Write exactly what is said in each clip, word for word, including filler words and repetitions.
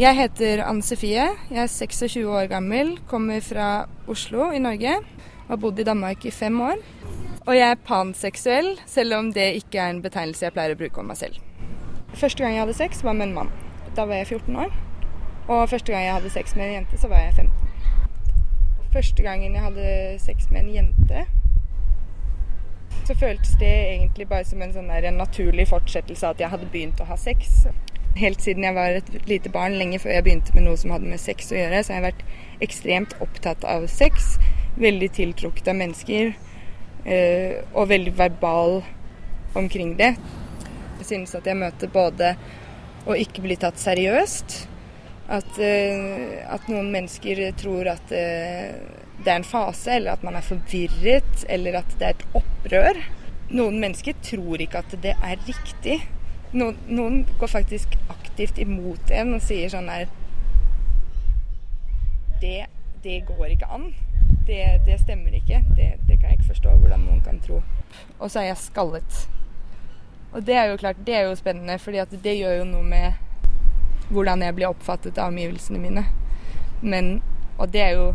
Jeg heter Anne Sophie, jeg er seksogtyve år gammel, kommer fra Oslo i Norge og har bodd i Danmark i fem år. Og jeg er panseksuell, selv om det ikke er en betegnelse jeg pleier å bruke om meg selv. Første gang jeg hadde sex var med en mann, da var jeg fjorten år. Og første gang jeg hadde sex med en jente så var jeg femten. Første gangen jeg hadde sex med en jente, så føltes det egentlig bare som en sånn der, en naturlig fortsettelse av at jeg hadde begynt å ha sex. Helt siden jeg var et lite barn, lenge før jeg begynte med noe som hadde med sex å gjøre, så har jeg vært ekstremt opptatt av sex, veldig tiltrukket av mennesker, og veldig verbal omkring det. Jeg synes at jeg møter både å ikke bli tatt seriøst, at, at noen mennesker tror at det er en fase, eller at man er forvirret, eller at det er et opprør. Noen mennesker tror ikke at det er riktig. Noen, noen går faktisk aktivt imot en og sier sånn her, det, det går ikke an, det, det stemmer ikke, det, det kan jeg ikke forstå hvordan noen kan tro. Og så er jeg skallet. Og det er jo klart, det er jo spennende, fordi at det gjør jo noe med hvordan jeg blir oppfattet av omgivelsene mine. Men, og det er jo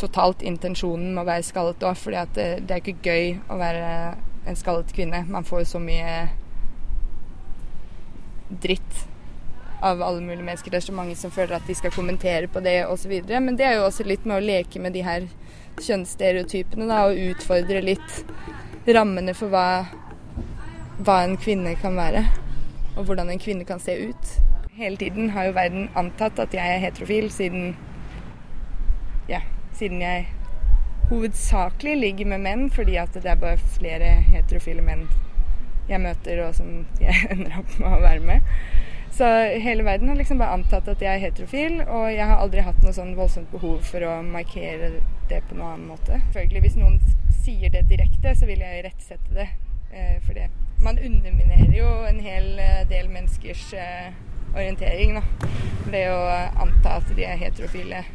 totalt intensjonen med å være skallet også, fordi at det, det er ikke gøy å være en skallet kvinne. Man får jo så mye dritt av alle mulige mennesker. Det er så mange som føler at de skal kommentere på det og så videre, men det er jo også litt med å leke med de her kjønnsstereotypene da, og utfordre litt rammene for hva, hva en kvinne kan være og hvordan en kvinne kan se ut. Hele tiden har jo verden antatt at jeg er heterofil siden ja, siden jeg hovedsakelig ligger med menn, fordi at det er bare flere heterofile menn jeg møter og som jeg ender opp med å være med. Så hele verden har liksom bare antatt at jeg er heterofil, og jeg har aldri hatt noe sånn voldsomt behov for å markere det på noen annen måte. Selvfølgelig, hvis noen sier det direkte, så vil jeg rettsette det, for det. Man underminerer jo en hel del menneskers orientering da, ved å anta at de er heterofile.